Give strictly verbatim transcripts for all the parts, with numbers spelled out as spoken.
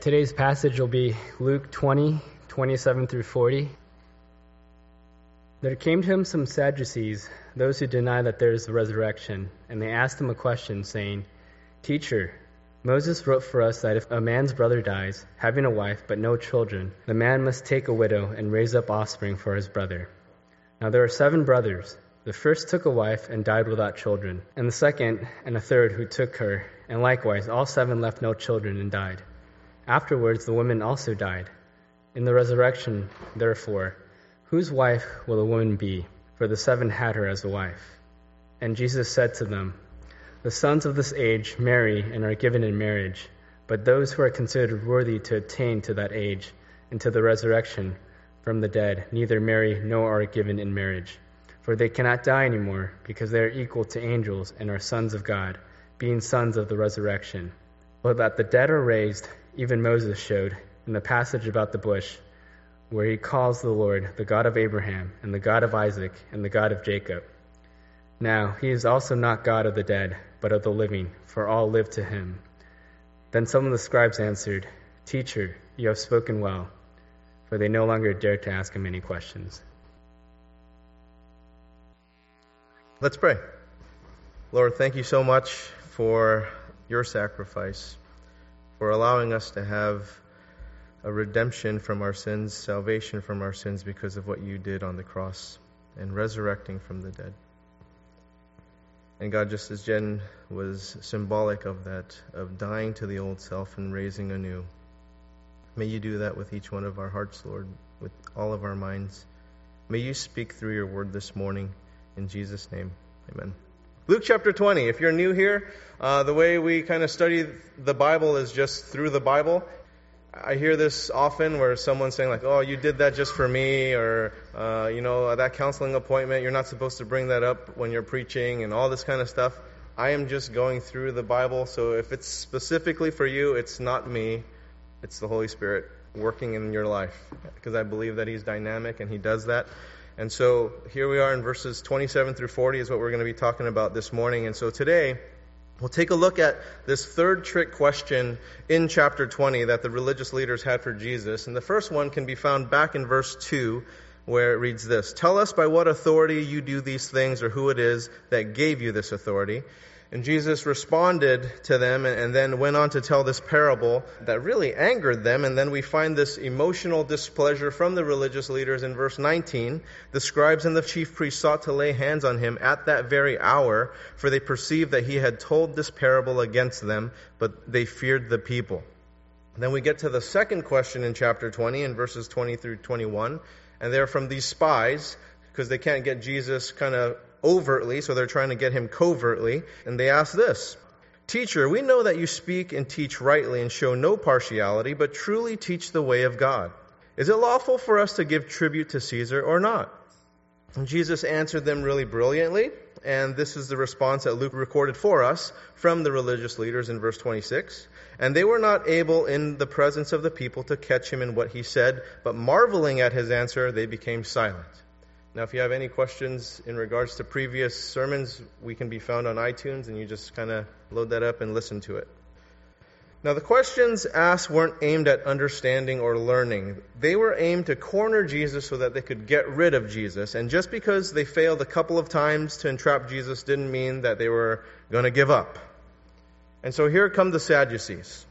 Today's passage will be Luke twenty, twenty-seven through forty. There came to him some Sadducees, those who deny that there is the resurrection, and they asked him a question, saying, "Teacher, Moses wrote for us that if a man's brother dies, having a wife but no children, the man must take a widow and raise up offspring for his brother. Now there are seven brothers. The first took a wife and died without children, and the second and a third who took her, and likewise all seven left no children and died. Afterwards the woman also died. In the resurrection, therefore, whose wife will the woman be? For the seven had her as a wife." And Jesus said to them, "The sons of this age marry and are given in marriage, but those who are considered worthy to attain to that age and to the resurrection from the dead neither marry nor are given in marriage, for they cannot die anymore, because they are equal to angels and are sons of God, being sons of the resurrection. But that the dead are raised, even Moses showed in the passage about the bush, where he calls the Lord the God of Abraham and the God of Isaac and the God of Jacob. Now he is also not God of the dead, but of the living, for all live to him." Then some of the scribes answered, "Teacher, you have spoken well," for they no longer dared to ask him any questions. Let's pray. Lord, thank you so much for your sacrifice, for allowing us to have a redemption from our sins, salvation from our sins because of what you did on the cross and resurrecting from the dead. And God, just as Jen was symbolic of that, of dying to the old self and raising anew, may you do that with each one of our hearts, Lord, with all of our minds. May you speak through your word this morning. In Jesus' name, amen. Luke chapter twenty. If you're new here, uh, the way we kind of study the Bible is just through the Bible. I hear this often where someone's saying like, "Oh, you did that just for me," or, uh, you know, that counseling appointment, you're not supposed to bring that up when you're preaching and all this kind of stuff. I am just going through the Bible. So if it's specifically for you, it's not me. It's the Holy Spirit working in your life, because I believe that he's dynamic and he does that. And so here we are in verses twenty-seven through forty is what we're going to be talking about this morning. And so today, we'll take a look at this third trick question in chapter twenty that the religious leaders had for Jesus. And the first one can be found back in verse two, where it reads this: "Tell us by what authority you do these things, or who it is that gave you this authority." And Jesus responded to them and then went on to tell this parable that really angered them. And then we find this emotional displeasure from the religious leaders in verse nineteen. "The scribes and the chief priests sought to lay hands on him at that very hour, for they perceived that he had told this parable against them, but they feared the people." And then we get to the second question in chapter twenty in verses twenty through twenty-one. And they're from these spies, because they can't get Jesus kind of overtly, so they're trying to get him covertly, and they ask this: "Teacher, we know that you speak and teach rightly and show no partiality, but truly teach the way of God. Is it lawful for us to give tribute to Caesar or not?" And Jesus answered them really brilliantly, and this is the response that Luke recorded for us from the religious leaders in verse twenty-six. "And they were not able in the presence of the people to catch him in what he said, but marveling at his answer, they became silent." Now, if you have any questions in regards to previous sermons, we can be found on iTunes, and you just kind of load that up and listen to it. Now, the questions asked weren't aimed at understanding or learning. They were aimed to corner Jesus so that they could get rid of Jesus. And just because they failed a couple of times to entrap Jesus didn't mean that they were going to give up. And so here come the Sadducees.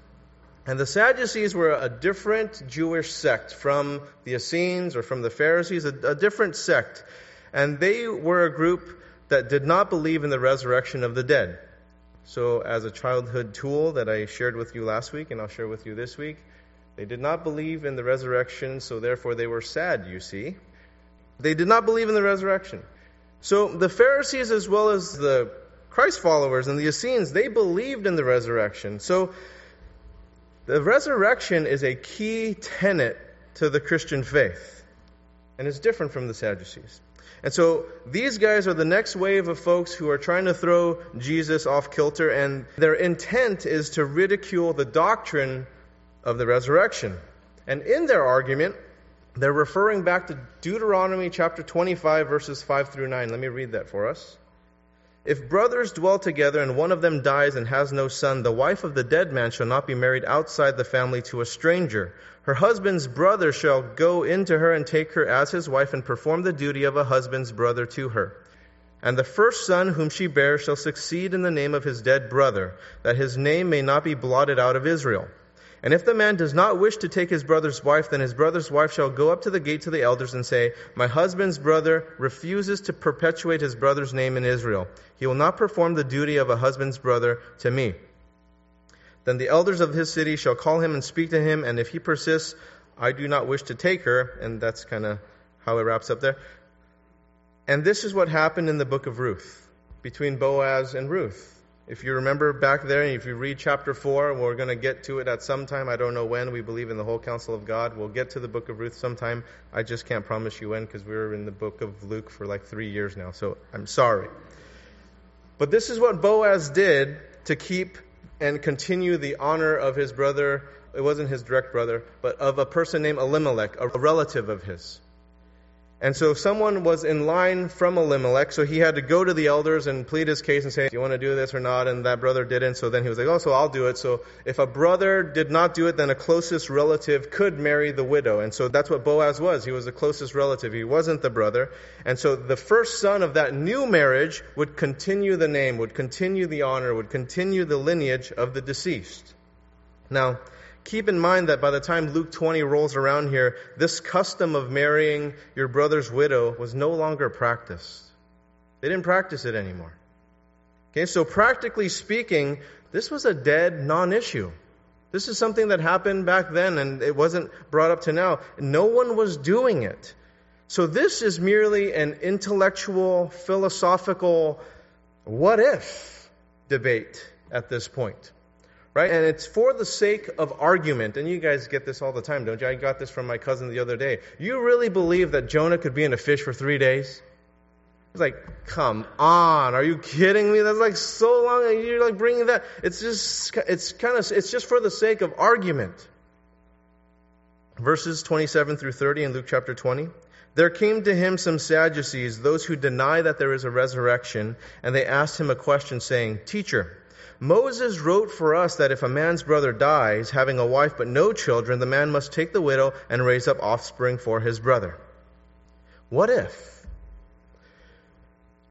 And the Sadducees were a different Jewish sect from the Essenes or from the Pharisees, a, a different sect. And they were a group that did not believe in the resurrection of the dead. So as a childhood tool that I shared with you last week and I'll share with you this week, they did not believe in the resurrection, so therefore they were sad, you see. They did not believe in the resurrection. So the Pharisees, as well as the Christ followers and the Essenes, they believed in the resurrection. So the resurrection is a key tenet to the Christian faith, and it's different from the Sadducees. And so these guys are the next wave of folks who are trying to throw Jesus off kilter, and their intent is to ridicule the doctrine of the resurrection. And in their argument, they're referring back to Deuteronomy chapter twenty-five, verses five through nine. Let me read that for us. If brothers dwell together and one of them dies and has no son, the wife of the dead man shall not be married outside the family to a stranger. Her husband's brother shall go into her and take her as his wife and perform the duty of a husband's brother to her. And the first son whom she bears shall succeed in the name of his dead brother, that his name may not be blotted out of Israel. And if the man does not wish to take his brother's wife, then his brother's wife shall go up to the gate to the elders and say, My husband's brother refuses to perpetuate his brother's name in Israel. He will not perform the duty of a husband's brother to me. Then the elders of his city shall call him and speak to him, and if he persists, I do not wish to take her. And that's kind of how it wraps up there. And this is what happened in the book of Ruth, between Boaz and Ruth. If you remember back there, and if you read chapter four, we're going to get to it at some time. I don't know when. We believe in the whole counsel of God. We'll get to the book of Ruth sometime. I just can't promise you when, because we were in the book of Luke for like three years now, so I'm sorry. But this is what Boaz did to keep and continue the honor of his brother. It wasn't his direct brother, but of a person named Elimelech, a relative of his. And so someone was in line from Elimelech, so he had to go to the elders and plead his case and say, do you want to do this or not? And that brother didn't, so then he was like, oh, so I'll do it. So if a brother did not do it, then a closest relative could marry the widow. And so that's what Boaz was. He was the closest relative. He wasn't the brother. And so the first son of that new marriage would continue the name, would continue the honor, would continue the lineage of the deceased. Now, keep in mind that by the time Luke twenty rolls around here, this custom of marrying your brother's widow was no longer practiced. They didn't practice it anymore. Okay, so practically speaking, this was a dead non-issue. This is something that happened back then and it wasn't brought up to now. No one was doing it. So this is merely an intellectual, philosophical, what if debate at this point. Right? And it's for the sake of argument. And you guys get this all the time, don't you? I got this from my cousin the other day. You really believe that Jonah could be in a fish for three days? It's like, come on, are you kidding me? That's like so long. You're like bringing that. It's just, it's kind of, it's just for the sake of argument. Verses twenty-seven through thirty in Luke chapter twenty. There came to him some Sadducees, those who deny that there is a resurrection, and they asked him a question, saying, Teacher, Moses wrote for us that if a man's brother dies, having a wife but no children, the man must take the widow and raise up offspring for his brother. What if?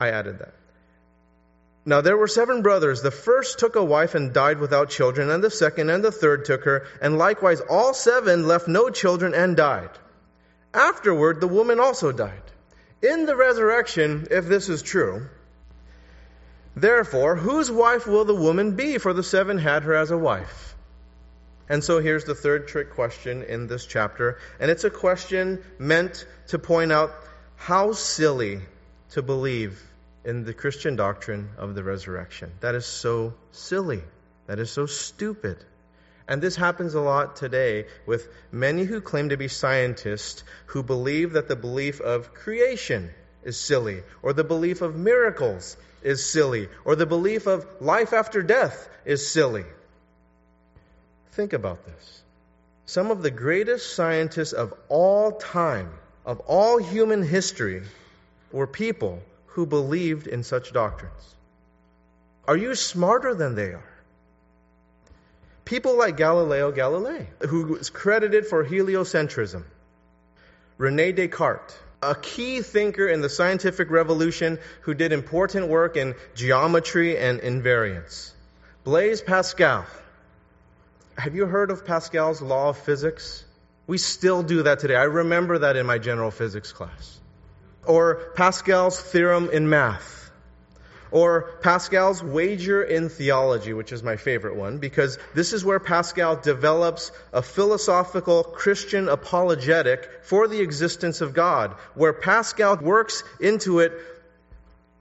I added that. Now there were seven brothers. The first took a wife and died without children, and the second and the third took her, and likewise all seven left no children and died. Afterward, the woman also died. In the resurrection, if this is true, therefore, whose wife will the woman be? For the seven had her as a wife. And so here's the third trick question in this chapter. And it's a question meant to point out how silly to believe in the Christian doctrine of the resurrection. That is so silly. That is so stupid. And this happens a lot today with many who claim to be scientists who believe that the belief of creation is silly, or the belief of miracles is silly, or the belief of life after death is silly. Think about this. Some of the greatest scientists of all time, of all human history, were people who believed in such doctrines. Are you smarter than they are? People like Galileo Galilei, who is credited for heliocentrism, René Descartes, a key thinker in the scientific revolution who did important work in geometry and invariance. Blaise Pascal. Have you heard of Pascal's law of physics? We still do that today. I remember that in my general physics class. Or Pascal's theorem in math. Or Pascal's wager in theology, which is my favorite one, because this is where Pascal develops a philosophical Christian apologetic for the existence of God, where Pascal works into it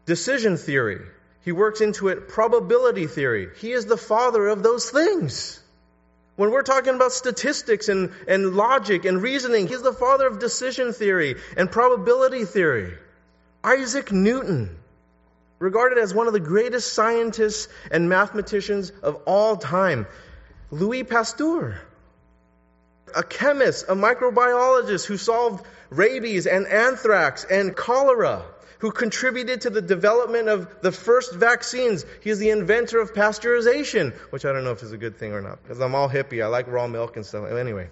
decision theory. He works into it probability theory. He is the father of those things. When we're talking about statistics and, and logic and reasoning, he's the father of decision theory and probability theory. Isaac Newton, regarded as one of the greatest scientists and mathematicians of all time. Louis Pasteur, a chemist, a microbiologist who solved rabies and anthrax and cholera. who contributed to the development of the first vaccines. He is the inventor of pasteurization, which I don't know if is a good thing or not, because I'm all hippie. I like raw milk and stuff. Anyway.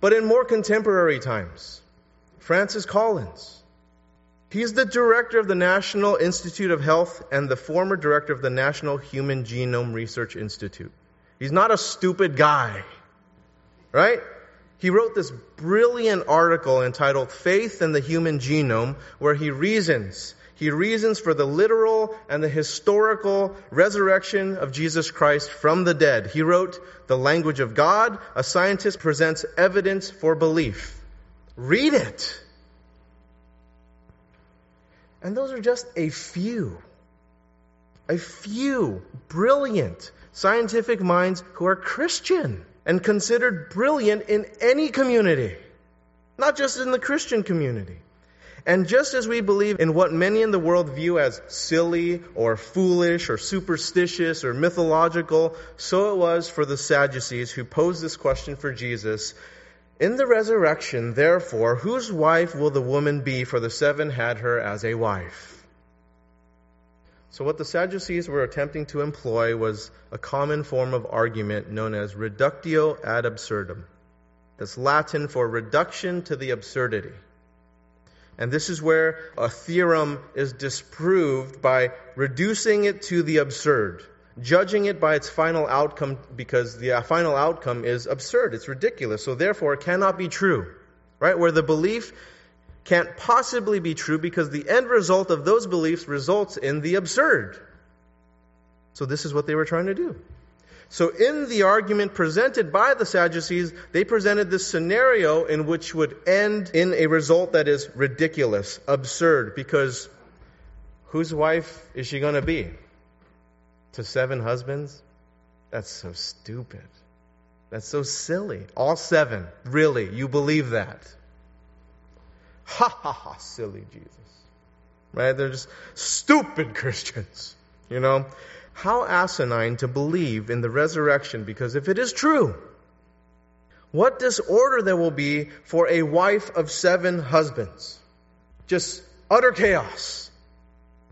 But in more contemporary times, Francis Collins. He's the director of the National Institute of Health and the former director of the National Human Genome Research Institute. He's not a stupid guy, right? He wrote this brilliant article entitled Faith and the Human Genome, where he reasons. He reasons for the literal and the historical resurrection of Jesus Christ from the dead. He wrote, "The Language of God, a scientist presents evidence for belief." Read it. And those are just a few, a few brilliant scientific minds who are Christian and considered brilliant in any community, not just in the Christian community. And just as we believe in what many in the world view as silly or foolish or superstitious or mythological, so it was for the Sadducees who posed this question for Jesus. In the resurrection, therefore, whose wife will the woman be? For the seven had her as a wife. So what the Sadducees were attempting to employ was a common form of argument known as reductio ad absurdum. That's Latin for reduction to the absurdity. And this is where a theorem is disproved by reducing it to the absurd, judging it by its final outcome, because the final outcome is absurd, it's ridiculous, so therefore it cannot be true, right? Where the belief can't possibly be true because the end result of those beliefs results in the absurd. So this is what they were trying to do. So in the argument presented by the Sadducees, they presented this scenario in which would end in a result that is ridiculous, absurd, because whose wife is she going to be? To seven husbands? That's so stupid. That's so silly. All seven. Really, you believe that? Ha ha ha, silly Jesus. Right? They're just stupid Christians. You know? How asinine to believe in the resurrection, because if it is true, what disorder there will be for a wife of seven husbands. Just utter chaos.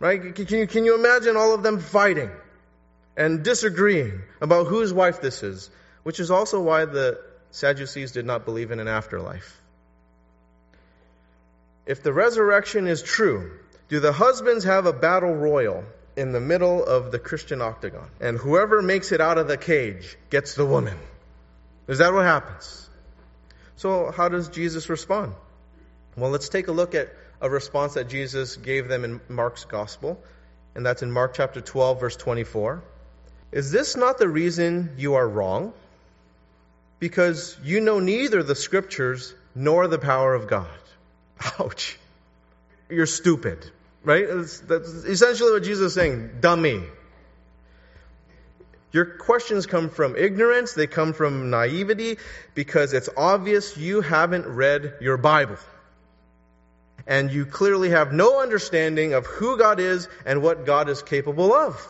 Right? Can you, can you imagine all of them fighting and disagreeing about whose wife this is? Which is also why the Sadducees did not believe in an afterlife. If the resurrection is true, do the husbands have a battle royal in the middle of the Christian octagon? And whoever makes it out of the cage gets the woman. Is that what happens? So how does Jesus respond? Well, let's take a look at a response that Jesus gave them in Mark's gospel. And that's in Mark chapter twelve, verse twenty-four. "Is this not the reason you are wrong? Because you know neither the scriptures nor the power of God." Ouch. You're stupid, right? That's, that's essentially what Jesus is saying. Dummy. Your questions come from ignorance. They come from naivety, because it's obvious you haven't read your Bible. And you clearly have no understanding of who God is and what God is capable of.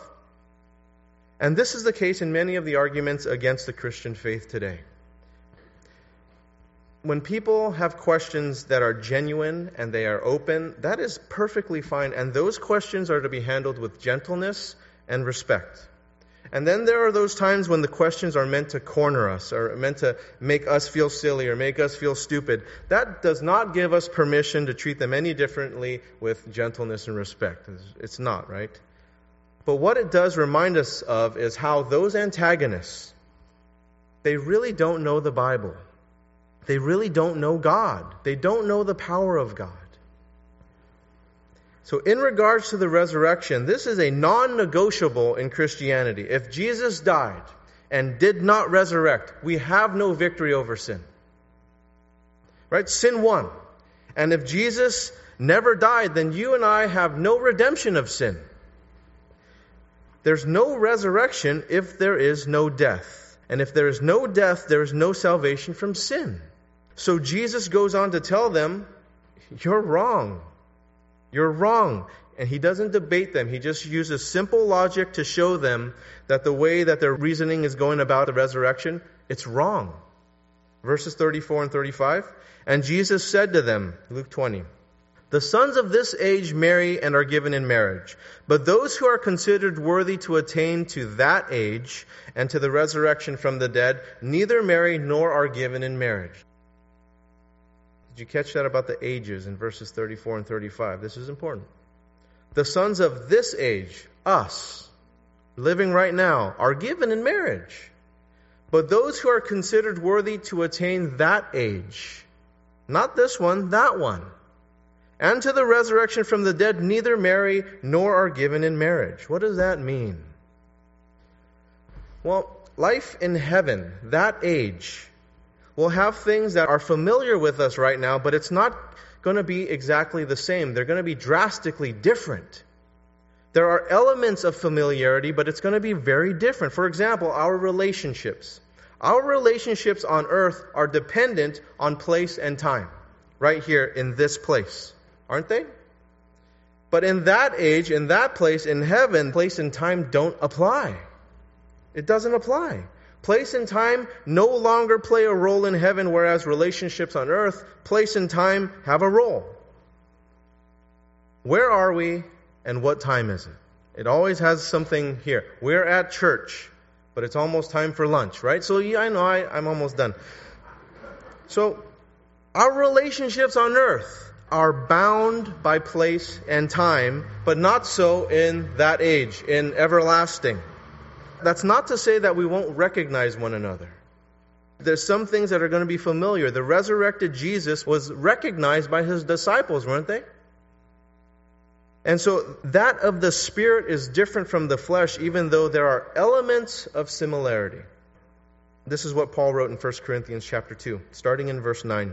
And this is the case in many of the arguments against the Christian faith today. When people have questions that are genuine and they are open, that is perfectly fine. And those questions are to be handled with gentleness and respect. And then there are those times when the questions are meant to corner us or meant to make us feel silly or make us feel stupid. That does not give us permission to treat them any differently with gentleness and respect. It's not, right? But what it does remind us of is how those antagonists, they really don't know the Bible. They really don't know God. They don't know the power of God. So in regards to the resurrection, this is a non-negotiable in Christianity. If Jesus died and did not resurrect, we have no victory over sin. Right? Sin won. And if Jesus never died, then you and I have no redemption of sin. There's no resurrection if there is no death. And if there is no death, there is no salvation from sin. So Jesus goes on to tell them, you're wrong. You're wrong. And he doesn't debate them. He just uses simple logic to show them that the way that their reasoning is going about the resurrection, it's wrong. Verses thirty-four and thirty-five. "And Jesus said to them," Luke twenty, The sons of this age marry and are given in marriage, but those who are considered worthy to attain to that age and to the resurrection from the dead neither marry nor are given in marriage. Did you catch that about the ages in verses thirty-four and thirty-five? This is important. The sons of this age, us, living right now, are given in marriage. But those who are considered worthy to attain that age, not this one, that one, and to the resurrection from the dead neither marry nor are given in marriage. What does that mean? Well, life in heaven, that age, we'll have things that are familiar with us right now, but it's not going to be exactly the same. They're going to be drastically different. There are elements of familiarity, but it's going to be very different. For example, our relationships. Our relationships on earth are dependent on place and time, right here in this place, aren't they? But in that age, in that place, in heaven, place and time don't apply. It doesn't apply. Place and time no longer play a role in heaven, whereas relationships on earth, place and time have a role. Where are we and what time is it? It always has something here. We're at church, but it's almost time for lunch, right? So yeah, I know I, I'm almost done. So our relationships on earth are bound by place and time, but not so in that age, in everlasting. That's not to say that we won't recognize one another. There's some things that are going to be familiar. The resurrected Jesus was recognized by his disciples, weren't they? And so that of the spirit is different from the flesh, even though there are elements of similarity. This is what Paul wrote in First Corinthians chapter two, starting in verse nine.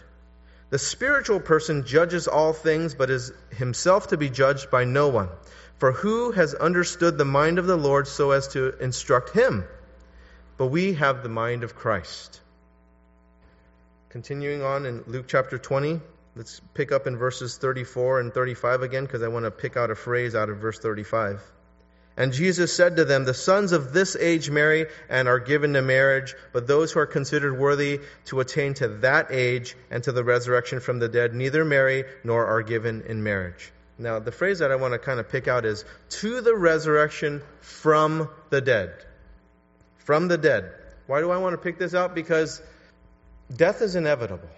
The spiritual person judges all things, but is himself to be judged by no one. For who has understood the mind of the Lord so as to instruct him? But we have the mind of Christ. Continuing on in Luke chapter twenty, let's pick up in verses thirty-four and thirty-five again, because I want to pick out a phrase out of verse thirty-five. And Jesus said to them, the sons of this age marry and are given to marriage, but those who are considered worthy to attain to that age and to the resurrection from the dead neither marry nor are given in marriage. Now, the phrase that I want to kind of pick out is, to the resurrection from the dead. From the dead. Why do I want to pick this out? Because death is inevitable.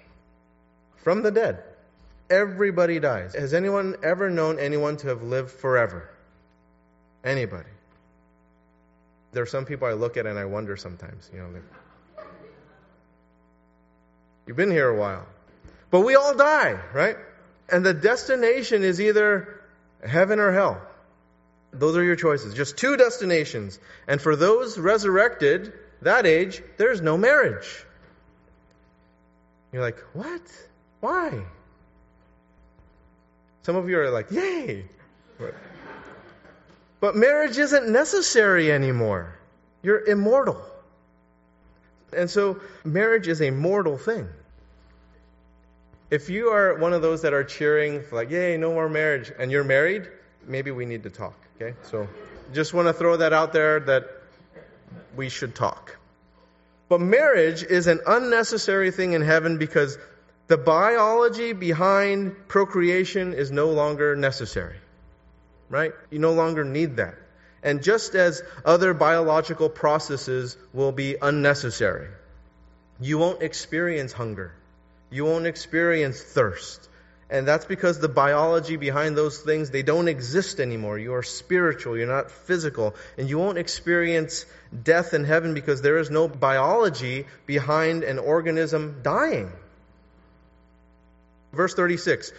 From the dead. Everybody dies. Has anyone ever known anyone to have lived forever? Anybody. There are some people I look at and I wonder sometimes, you know, like, you've been here a while. But we all die, right? And the destination is either heaven or hell. Those are your choices. Just two destinations. And for those resurrected, that age, there's no marriage. You're like, what? Why? Some of you are like, yay! But marriage isn't necessary anymore. You're immortal. And so marriage is a mortal thing. If you are one of those that are cheering, like, yay, no more marriage, and you're married, maybe we need to talk, okay? So just want to throw that out there, that we should talk. But marriage is an unnecessary thing in heaven because the biology behind procreation is no longer necessary. Right? You no longer need that. And just as other biological processes will be unnecessary, you won't experience hunger. You won't experience thirst. And that's because the biology behind those things, they don't exist anymore. You are spiritual, you're not physical. And you won't experience death in heaven because there is no biology behind an organism dying. Verse thirty-six,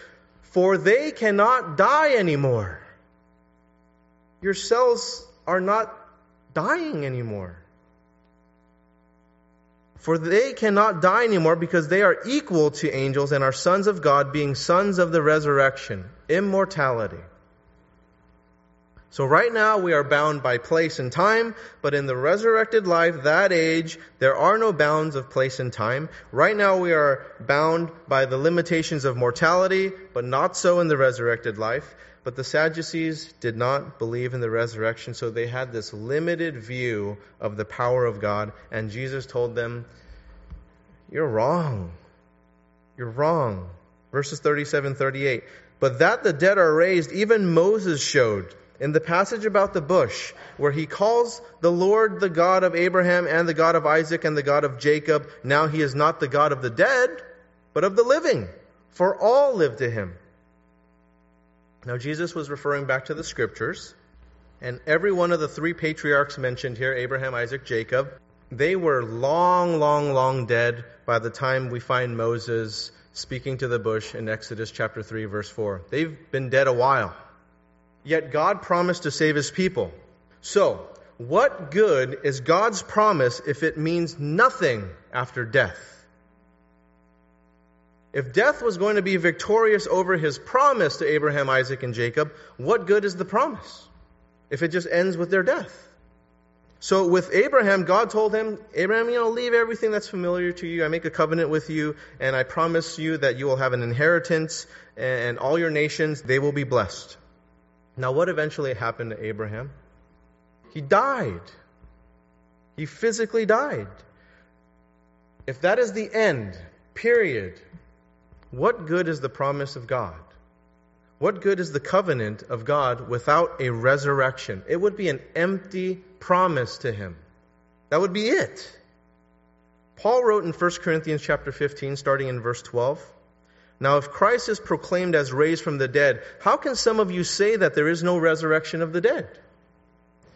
for they cannot die anymore. Your cells are not dying anymore. For they cannot die anymore because they are equal to angels and are sons of God, being sons of the resurrection, immortality. So right now we are bound by place and time, but in the resurrected life, that age, there are no bounds of place and time. Right now we are bound by the limitations of mortality, but not so in the resurrected life. But the Sadducees did not believe in the resurrection, so they had this limited view of the power of God. And Jesus told them, you're wrong. You're wrong. Verses thirty-seven, thirty-eight. But that the dead are raised, even Moses showed in the passage about the bush, where he calls the Lord the God of Abraham and the God of Isaac and the God of Jacob. Now he is not the God of the dead, but of the living, for all live to him. Now, Jesus was referring back to the Scriptures, and every one of the three patriarchs mentioned here, Abraham, Isaac, Jacob, they were long, long, long dead by the time we find Moses speaking to the bush in Exodus chapter three, verse four. They've been dead a while. Yet God promised to save his people. So, what good is God's promise if it means nothing after death? If death was going to be victorious over his promise to Abraham, Isaac, and Jacob, what good is the promise if it just ends with their death? So with Abraham, God told him, Abraham, you know, leave everything that's familiar to you. I make a covenant with you, and I promise you that you will have an inheritance, and all your nations, they will be blessed. Now, what eventually happened to Abraham? He died. He physically died. If that is the end, period, what good is the promise of God? What good is the covenant of God without a resurrection? It would be an empty promise to him. That would be it. Paul wrote in First Corinthians chapter fifteen, starting in verse twelve, now if Christ is proclaimed as raised from the dead, how can some of you say that there is no resurrection of the dead?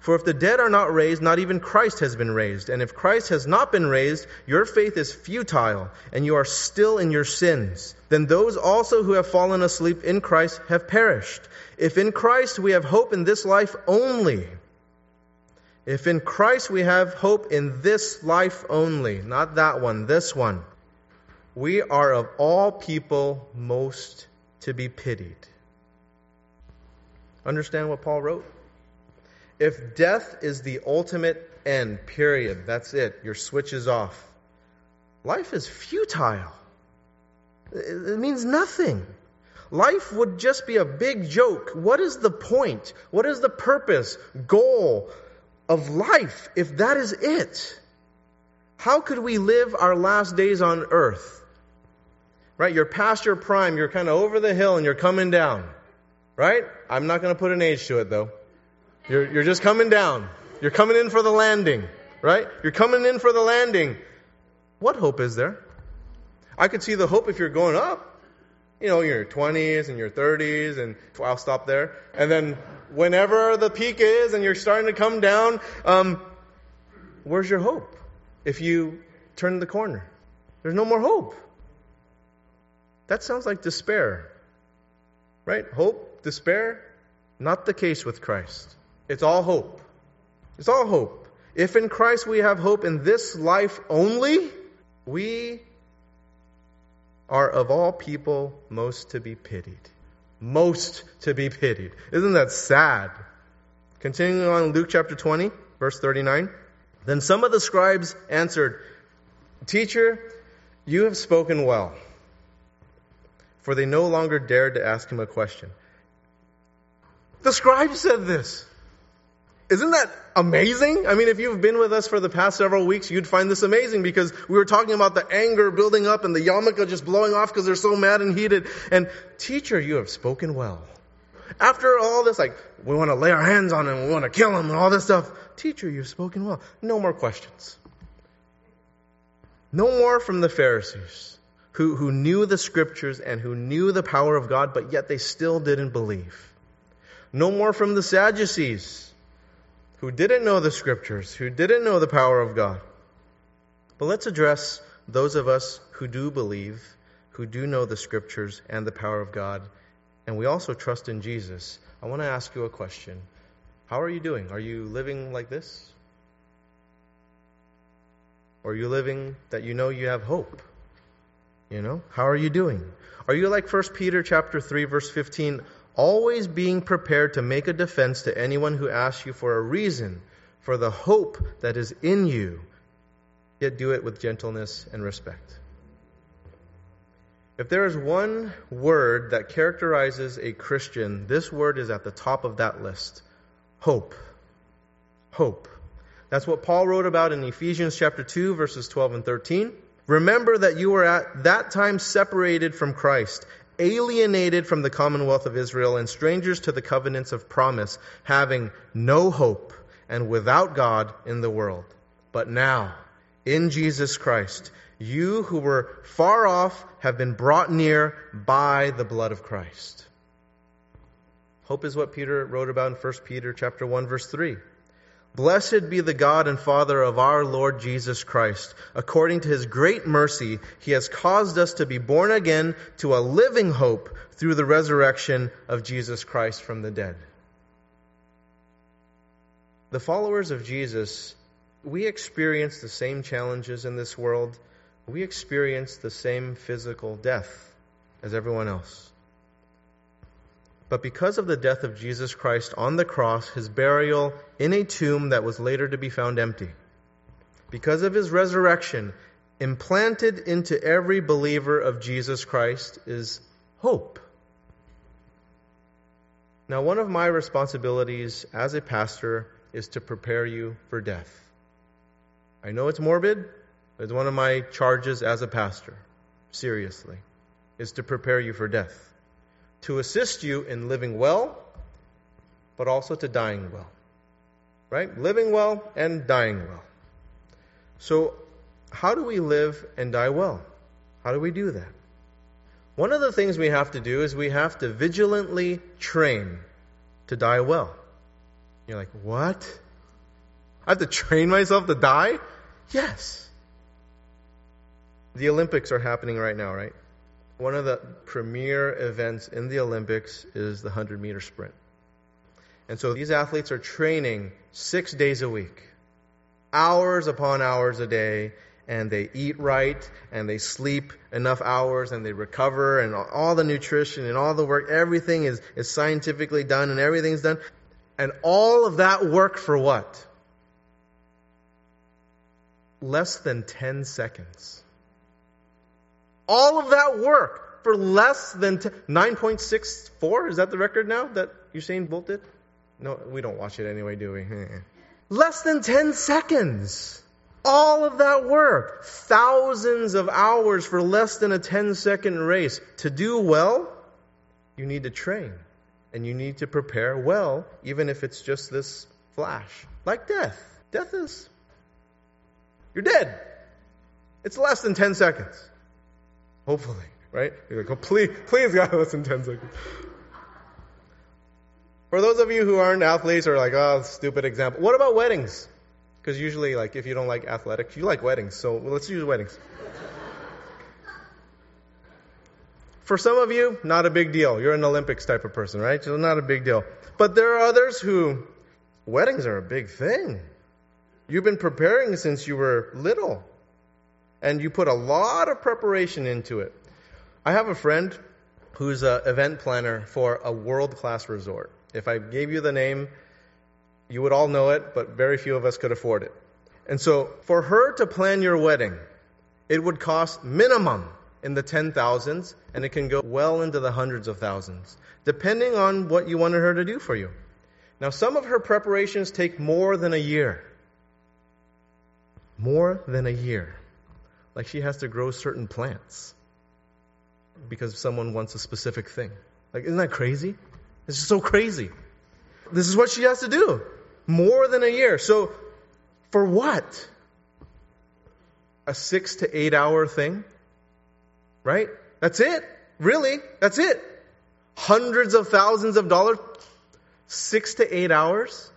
For if the dead are not raised, not even Christ has been raised. And if Christ has not been raised, your faith is futile, and you are still in your sins. Then those also who have fallen asleep in Christ have perished. If in Christ we have hope in this life only, if in Christ we have hope in this life only, not that one, this one, we are of all people most to be pitied. Understand what Paul wrote? If death is the ultimate end, period, that's it, your switch is off. Life is futile. It means nothing. Life would just be a big joke. What is the point? What is the purpose, goal of life if that is it? How could we live our last days on earth? Right? You're past your prime. You're kind of over the hill and you're coming down. Right? I'm not going to put an age to it, though. You're, you're just coming down. You're coming in for the landing, right? You're coming in for the landing. What hope is there? I could see the hope if you're going up. You know, your twenties and your thirties, and I'll stop there. And then whenever the peak is and you're starting to come down, um, where's your hope? If you turn the corner, there's no more hope. That sounds like despair, right? Hope, despair, not the case with Christ. It's all hope. It's all hope. If in Christ we have hope in this life only, we are of all people most to be pitied. Most to be pitied. Isn't that sad? Continuing on, Luke chapter twenty, verse thirty-nine. Then some of the scribes answered, Teacher, you have spoken well. For they no longer dared to ask him a question. The scribe said this. Isn't that amazing? I mean, if you've been with us for the past several weeks, you'd find this amazing because we were talking about the anger building up and the yarmulke just blowing off because they're so mad and heated. And teacher, you have spoken well. After all this, like, we want to lay our hands on him, we want to kill him and all this stuff. Teacher, you've spoken well. No more questions. No more from the Pharisees who, who knew the scriptures and who knew the power of God, but yet they still didn't believe. No more from the Sadducees, who didn't know the scriptures, who didn't know the power of God. But let's address those of us who do believe, who do know the scriptures and the power of God, and we also trust in Jesus. I want to ask you a question. How are you doing? Are you living like this? Or are you living that you know you have hope? You know, how are you doing? Are you like First Peter chapter three verse fifteen? Always being prepared to make a defense to anyone who asks you for a reason, for the hope that is in you, yet do it with gentleness and respect. If there is one word that characterizes a Christian, this word is at the top of that list. Hope. Hope. That's what Paul wrote about in Ephesians chapter two, verses twelve and thirteen. Remember that you were at that time separated from Christ, alienated from the commonwealth of Israel and strangers to the covenants of promise, having no hope and without God in the world. But now, in Jesus Christ, you who were far off have been brought near by the blood of Christ. Hope is what Peter wrote about in First Peter chapter one, verse three. Blessed be the God and Father of our Lord Jesus Christ. According to his great mercy, he has caused us to be born again to a living hope through the resurrection of Jesus Christ from the dead. The followers of Jesus, we experience the same challenges in this world. We experience the same physical death as everyone else. But because of the death of Jesus Christ on the cross, his burial in a tomb that was later to be found empty, because of his resurrection, implanted into every believer of Jesus Christ is hope. Now, one of my responsibilities as a pastor is to prepare you for death. I know it's morbid, but it's one of my charges as a pastor, seriously, is to prepare you for death. To assist you in living well, but also to dying well. Right? Living well and dying well. So, how do we live and die well? How do we do that? One of the things we have to do is we have to vigilantly train to die well. You're like, what? I have to train myself to die? Yes. The Olympics are happening right now, right? One of the premier events in the Olympics is the hundred meter sprint. And so these athletes are training six days a week, hours upon hours a day, and they eat right, and they sleep enough hours, and they recover, and all the nutrition and all the work, everything is, is scientifically done, and everything's done. And all of that work for what? Less than ten seconds. All of that work for less than nine point six four, is that the record now that Usain Bolt did? No, we don't watch it anyway, do we? Less than ten seconds. All of that work. Thousands of hours for less than a ten second race. To do well, you need to train. And you need to prepare well, even if it's just this flash. Like death. Death is, you're dead. It's less than ten seconds. Hopefully, right? You're like, oh, please, please, God, less than ten seconds. For those of you who aren't athletes or like, oh, stupid example. What about weddings? Because usually, like, if you don't like athletics, you like weddings. So well, let's use weddings. For some of you, not a big deal. You're an Olympics type of person, right? So not a big deal. But there are others who, weddings are a big thing. You've been preparing since you were little. And you put a lot of preparation into it. I have a friend who's an event planner for a world-class resort. If I gave you the name, you would all know it, but very few of us could afford it. And so for her to plan your wedding, it would cost minimum in the ten thousands, and it can go well into the hundreds of thousands, depending on what you wanted her to do for you. Now, some of her preparations take more than a year. More than a year. Like she has to grow certain plants because someone wants a specific thing. Like, isn't that crazy? It's just so crazy. This is what she has to do. More than a year. So, for what? A six to eight hour thing? Right? That's it. Really? That's it. Hundreds of thousands of dollars. Six to eight hours?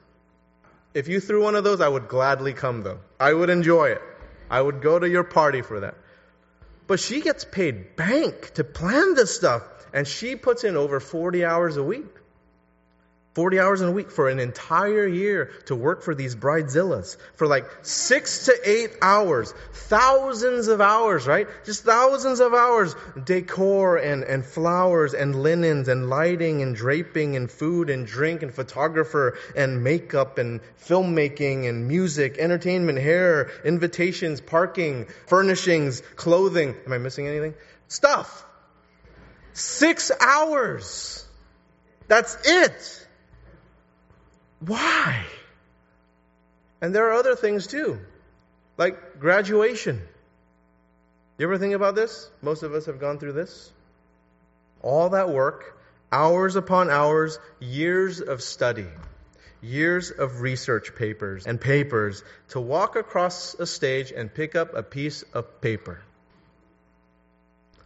If you threw one of those, I would gladly come though. I would enjoy it. I would go to your party for that. But she gets paid bank to plan this stuff. And she puts in over forty hours a week. forty hours a week for an entire year to work for these bridezillas. For like six to eight hours. Thousands of hours, right? Just thousands of hours. Decor and, and flowers and linens and lighting and draping and food and drink and photographer and makeup and filmmaking and music, entertainment, hair, invitations, parking, furnishings, clothing. Am I missing anything? Stuff. Six hours. That's it. Why? And there are other things too, like graduation. You ever think about this? Most of us have gone through this. All that work, hours upon hours, years of study, years of research papers and papers to walk across a stage and pick up a piece of paper.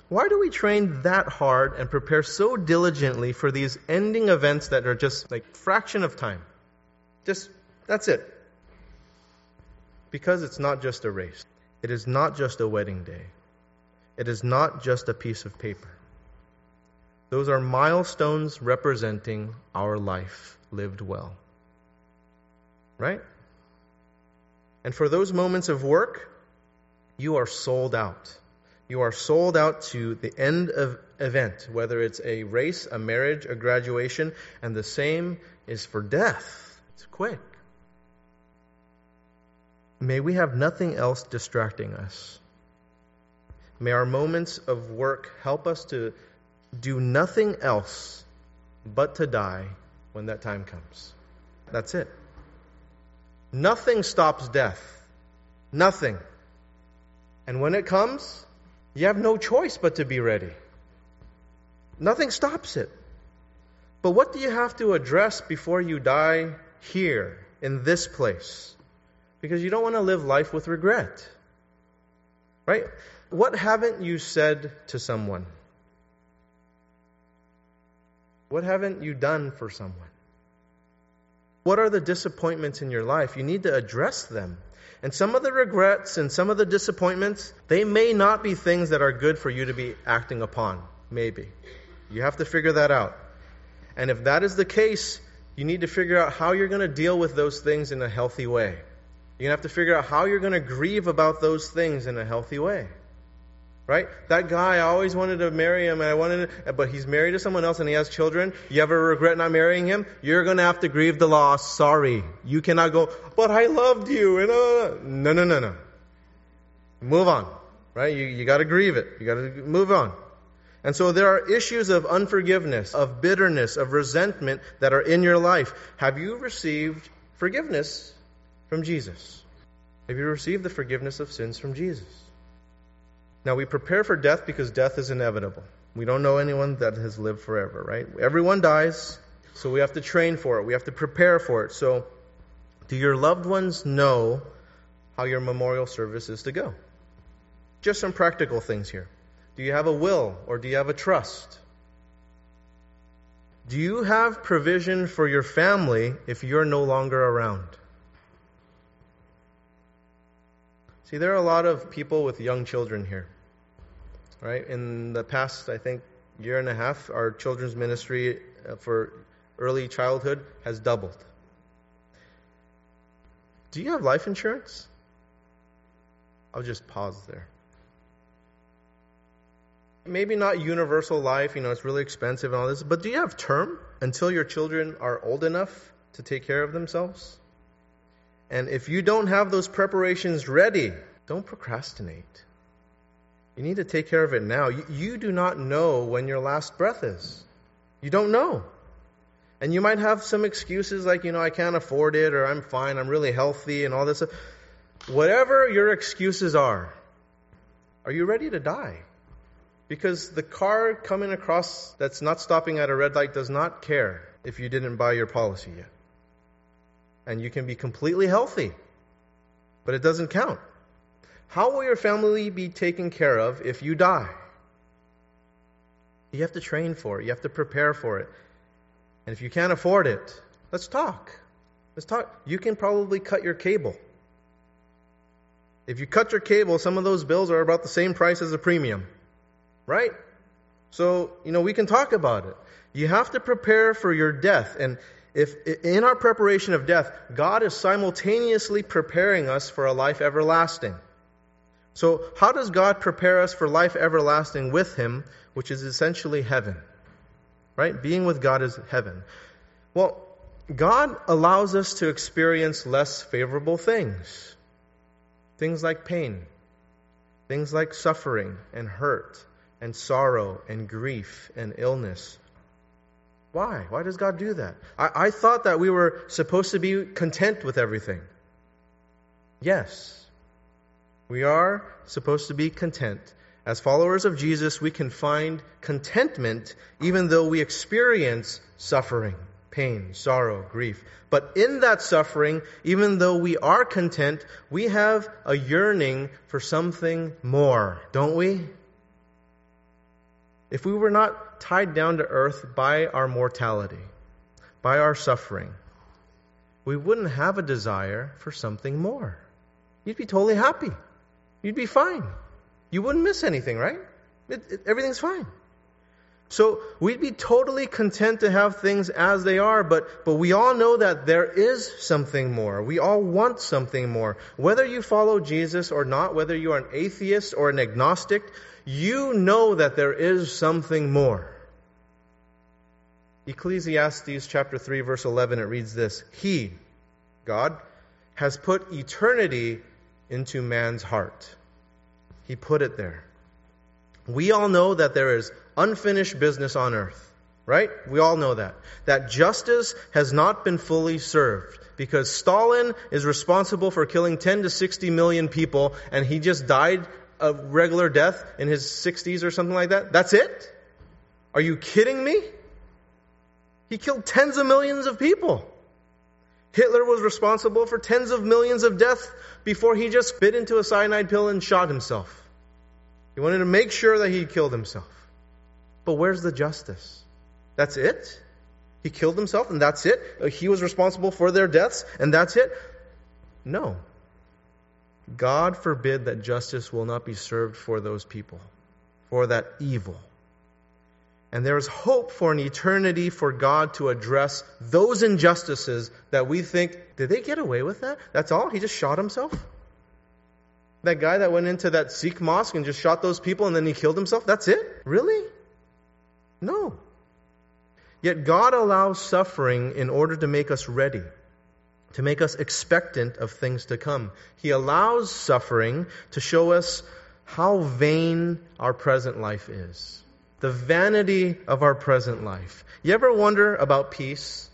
Why do we train that hard and prepare so diligently for these ending events that are just like fraction of time? Just, that's it. Because it's not just a race. It is not just a wedding day. It is not just a piece of paper. Those are milestones representing our life lived well. Right? And for those moments of work, you are sold out. You are sold out to the end of event, whether it's a race, a marriage, a graduation, and the same is for death. It's quick. May we have nothing else distracting us. May our moments of work help us to do nothing else but to die when that time comes. That's it. Nothing stops death. Nothing. And when it comes, you have no choice but to be ready. Nothing stops it. But what do you have to address before you die here, in this place? Because you don't want to live life with regret. Right? What haven't you said to someone? What haven't you done for someone? What are the disappointments in your life? You need to address them. And some of the regrets and some of the disappointments, they may not be things that are good for you to be acting upon. Maybe. You have to figure that out. And if that is the case, you need to figure out how you're going to deal with those things in a healthy way. You're going to have to figure out how you're going to grieve about those things in a healthy way. Right? That guy, I always wanted to marry him, and I wanted, to, but he's married to someone else and he has children. You ever regret not marrying him? You're going to have to grieve the loss. Sorry. You cannot go, but I loved you. And uh, no, no, no, no. Move on. Right? You, you got to grieve it. You got to move on. And so there are issues of unforgiveness, of bitterness, of resentment that are in your life. Have you received forgiveness from Jesus? Have you received the forgiveness of sins from Jesus? Now, we prepare for death because death is inevitable. We don't know anyone that has lived forever, right? Everyone dies, so we have to train for it. We have to prepare for it. So, do your loved ones know how your memorial service is to go? Just some practical things here. Do you have a will or do you have a trust? Do you have provision for your family if you're no longer around? See, there are a lot of people with young children here. Right? In the past, I think, year and a half, our children's ministry for early childhood has doubled. Do you have life insurance? I'll just pause there. Maybe not universal life, you know, it's really expensive and all this, but do you have term until your children are old enough to take care of themselves? And if you don't have those preparations ready, don't procrastinate. You need to take care of it now. You, you do not know when your last breath is. You don't know. And you might have some excuses like, you know, I can't afford it, or I'm fine, I'm really healthy, and all this. Whatever your excuses are, are you ready to die? Because the car coming across that's not stopping at a red light does not care if you didn't buy your policy yet. And you can be completely healthy, but it doesn't count. How will your family be taken care of if you die? You have to train for it. You have to prepare for it. And if you can't afford it, let's talk. Let's talk. You can probably cut your cable. If you cut your cable, some of those bills are about the same price as a premium, right? So, you know, we can talk about it. You have to prepare for your death. And if in our preparation of death, God is simultaneously preparing us for a life everlasting. So how does God prepare us for life everlasting with Him, which is essentially heaven? Right? Being with God is heaven. Well, God allows us to experience less favorable things. Things like pain, things like suffering and hurt and sorrow and grief and illness. Why? Why does God do that? I, I thought that we were supposed to be content with everything. Yes, we are supposed to be content. As followers of Jesus, we can find contentment even though we experience suffering, pain, sorrow, grief. But in that suffering, even though we are content, we have a yearning for something more, don't we? If we were not tied down to earth by our mortality, by our suffering, we wouldn't have a desire for something more. You'd be totally happy. You'd be fine. You wouldn't miss anything, right? It, it, everything's fine. So we'd be totally content to have things as they are, but, but we all know that there is something more. We all want something more. Whether you follow Jesus or not, whether you are an atheist or an agnostic, you know that there is something more. Ecclesiastes chapter three, verse eleven, it reads this: He, God, has put eternity into man's heart. He put it there. We all know that there is unfinished business on earth, right? We all know that. That justice has not been fully served because Stalin is responsible for killing ten to sixty million people, and he just died a regular death in his sixties or something like that. That's it? Are you kidding me? He killed tens of millions of people. Hitler was responsible for tens of millions of deaths before he just bit into a cyanide pill and shot himself. He wanted to make sure that he killed himself. But where's the justice? That's it? He killed himself and that's it? He was responsible for their deaths and that's it? No. God forbid that justice will not be served for those people, for that evil. And there is hope for an eternity for God to address those injustices that we think, did they get away with that? That's all? He just shot himself? That guy that went into that Sikh mosque and just shot those people and then he killed himself? That's it? Really? No. Yet God allows suffering in order to make us ready, to make us expectant of things to come. He allows suffering to show us how vain our present life is. The vanity of our present life. You ever wonder about peace?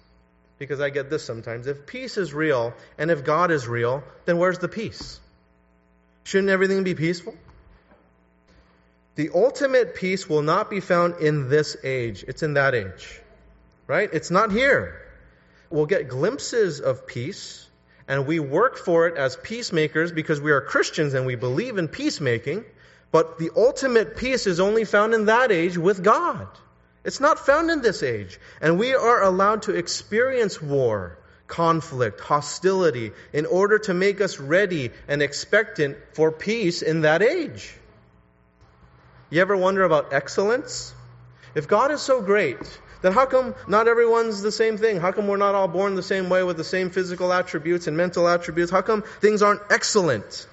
Because I get this sometimes. If peace is real, and if God is real, then where's the peace? Shouldn't everything be peaceful? The ultimate peace will not be found in this age. It's in that age, right? It's not here. We'll get glimpses of peace, and we work for it as peacemakers because we are Christians and we believe in peacemaking. But the ultimate peace is only found in that age with God. It's not found in this age. And we are allowed to experience war, conflict, hostility in order to make us ready and expectant for peace in that age. You ever wonder about excellence? If God is so great, then how come not everyone's the same thing? How come we're not all born the same way with the same physical attributes and mental attributes? How come things aren't excellent?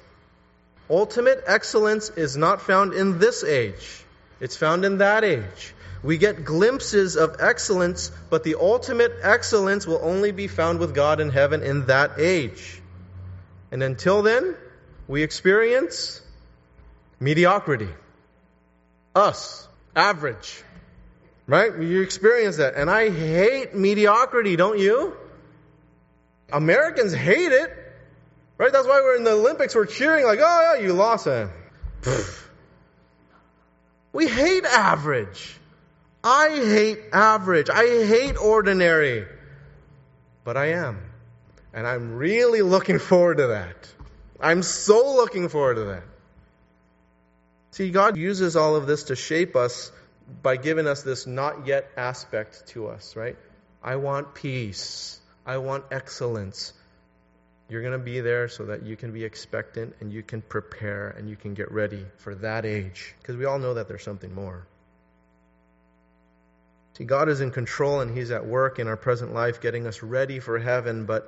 Ultimate excellence is not found in this age. It's found in that age. We get glimpses of excellence, but the ultimate excellence will only be found with God in heaven in that age. And until then, we experience mediocrity. Us. Average. Right? You experience that. And I hate mediocrity, don't you? Americans hate it. Right? That's why we're in the Olympics. We're cheering like, oh, yeah, you lost it. Pfft. We hate average. I hate average. I hate ordinary. But I am. And I'm really looking forward to that. I'm so looking forward to that. See, God uses all of this to shape us by giving us this not yet aspect to us, right? I want peace. I want excellence. You're going to be there so that you can be expectant and you can prepare and you can get ready for that age. Because we all know that there's something more. See, God is in control and He's at work in our present life getting us ready for heaven. But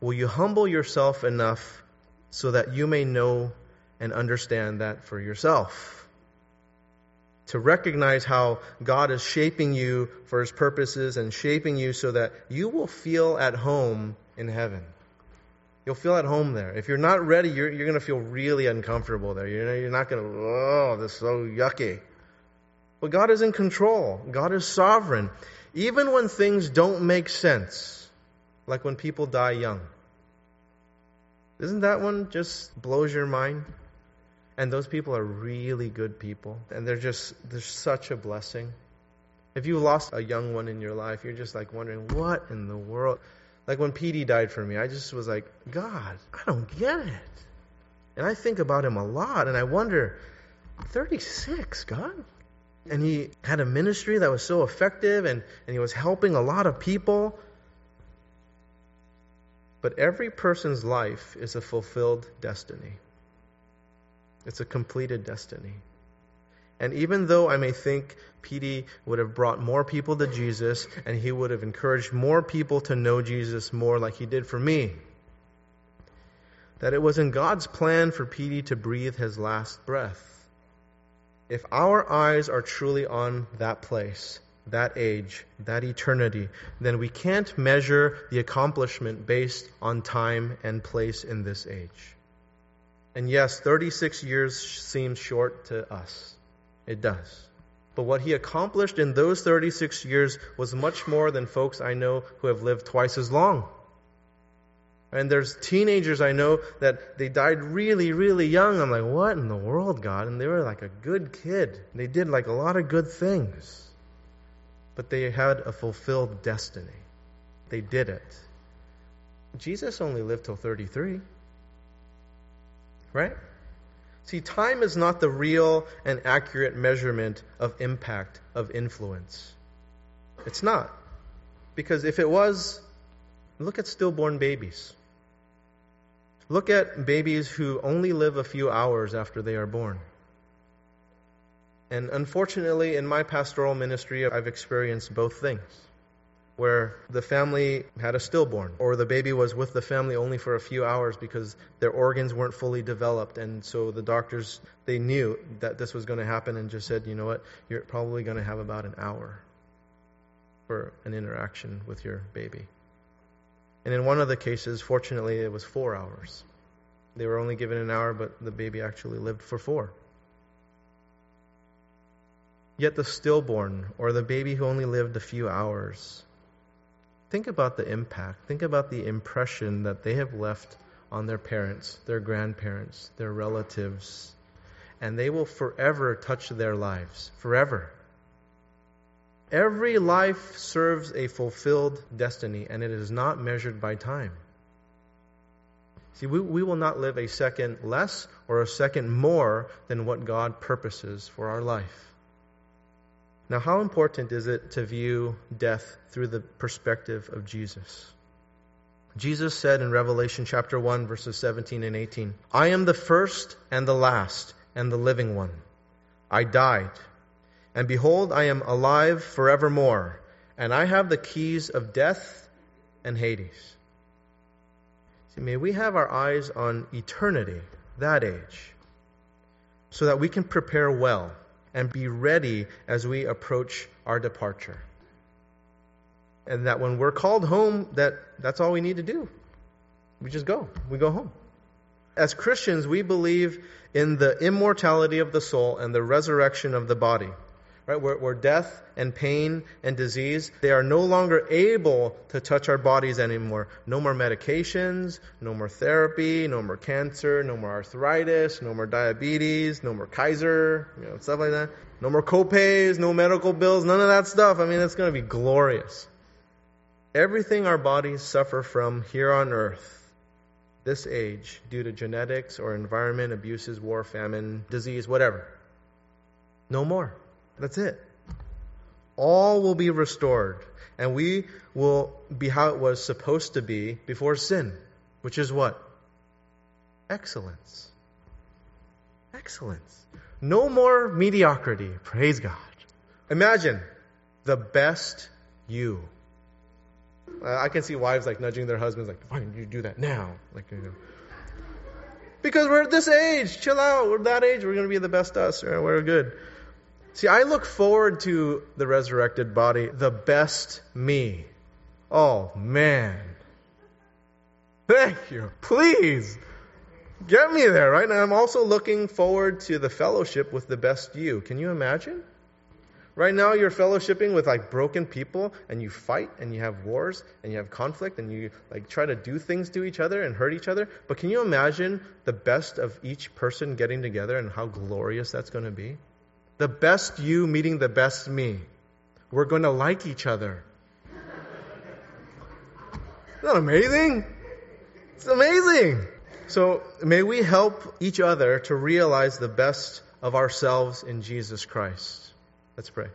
will you humble yourself enough so that you may know and understand that for yourself? To recognize how God is shaping you for His purposes and shaping you so that you will feel at home in heaven. You'll feel at home there. If you're not ready, you're, you're going to feel really uncomfortable there. You're, you're not going to, oh, this is so yucky. But God is in control. God is sovereign. Even when things don't make sense, like when people die young. Isn't that one just blows your mind? And those people are really good people. And they're just, they're such a blessing. If you lost a young one in your life, you're just like wondering, what in the world? Like when Petey died for me, I just was like, God, I don't get it. And I think about him a lot, and I wonder, thirty-six, God? And he had a ministry that was so effective, and, and he was helping a lot of people. But every person's life is a fulfilled destiny. It's a completed destiny. And even though I may think Petey would have brought more people to Jesus and he would have encouraged more people to know Jesus more like he did for me, that it was in God's plan for Petey to breathe his last breath. If our eyes are truly on that place, that age, that eternity, then we can't measure the accomplishment based on time and place in this age. And yes, thirty-six years seems short to us. It does. But what he accomplished in those thirty-six years was much more than folks I know who have lived twice as long. And there's teenagers I know that they died really, really young. I'm like, what in the world, God? And they were like a good kid. They did like a lot of good things. But they had a fulfilled destiny. They did it. Jesus only lived till thirty-three. Right? See, time is not the real and accurate measurement of impact, of influence. It's not. Because if it was, look at stillborn babies. Look at babies who only live a few hours after they are born. And unfortunately, in my pastoral ministry, I've experienced both things. Where the family had a stillborn, or the baby was with the family only for a few hours because their organs weren't fully developed, and so the doctors, they knew that this was going to happen and just said, you know what, you're probably going to have about an hour for an interaction with your baby. And in one of the cases, fortunately, it was four hours. They were only given an hour, but the baby actually lived for four. Yet the stillborn, or the baby who only lived a few hours, think about the impact. Think about the impression that they have left on their parents, their grandparents, their relatives. And they will forever touch their lives. Forever. Every life serves a fulfilled destiny, and it is not measured by time. See, we, we will not live a second less or a second more than what God purposes for our life. Now, how important is it to view death through the perspective of Jesus? Jesus said in Revelation chapter one, verses seventeen and eighteen, I am the first and the last and the living one. I died, and behold, I am alive forevermore, and I have the keys of death and Hades. See, may we have our eyes on eternity, that age, so that we can prepare well and be ready as we approach our departure. And that when we're called home, that, that's all we need to do. We just go. We go home. As Christians, we believe in the immortality of the soul and the resurrection of the body. right? Where, where death and pain and disease, they are no longer able to touch our bodies anymore. No more medications, no more therapy, no more cancer, no more arthritis, no more diabetes, no more Kaiser, you know, stuff like that. No more copays, no medical bills, none of that stuff. I mean, it's going to be glorious. Everything our bodies suffer from here on earth, this age, due to genetics or environment, abuses, war, famine, disease, whatever. No more. That's it. All will be restored, and we will be how it was supposed to be before sin, which is what? Excellence. Excellence. No more mediocrity. Praise God. Imagine the best you. Uh, I can see wives like nudging their husbands, like, "Why didn't you do that now?" Like, you know, because we're at this age. Chill out. We're that age. We're going to be the best us. Right? We're good. See, I look forward to the resurrected body, the best me. Oh man, thank you. Please get me there right now. I'm also looking forward to the fellowship with the best you. Can you imagine? Right now you're fellowshipping with like broken people, and you fight and you have wars and you have conflict and you like try to do things to each other and hurt each other. But can you imagine the best of each person getting together and how glorious that's going to be? The best you meeting the best me. We're going to like each other. Isn't that amazing? It's amazing. So may we help each other to realize the best of ourselves in Jesus Christ. Let's pray.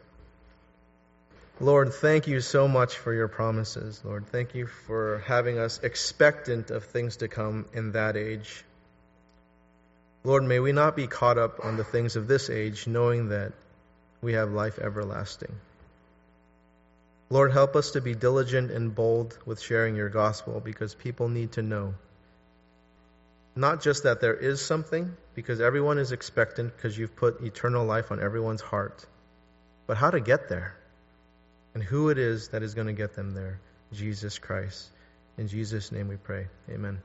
Lord, thank you so much for your promises. Lord, thank you for having us expectant of things to come in that age. Lord, may we not be caught up on the things of this age, knowing that we have life everlasting. Lord, help us to be diligent and bold with sharing your gospel, because people need to know. Not just that there is something, because everyone is expectant, because you've put eternal life on everyone's heart. But how to get there, and who it is that is going to get them there, Jesus Christ. In Jesus' name we pray. Amen.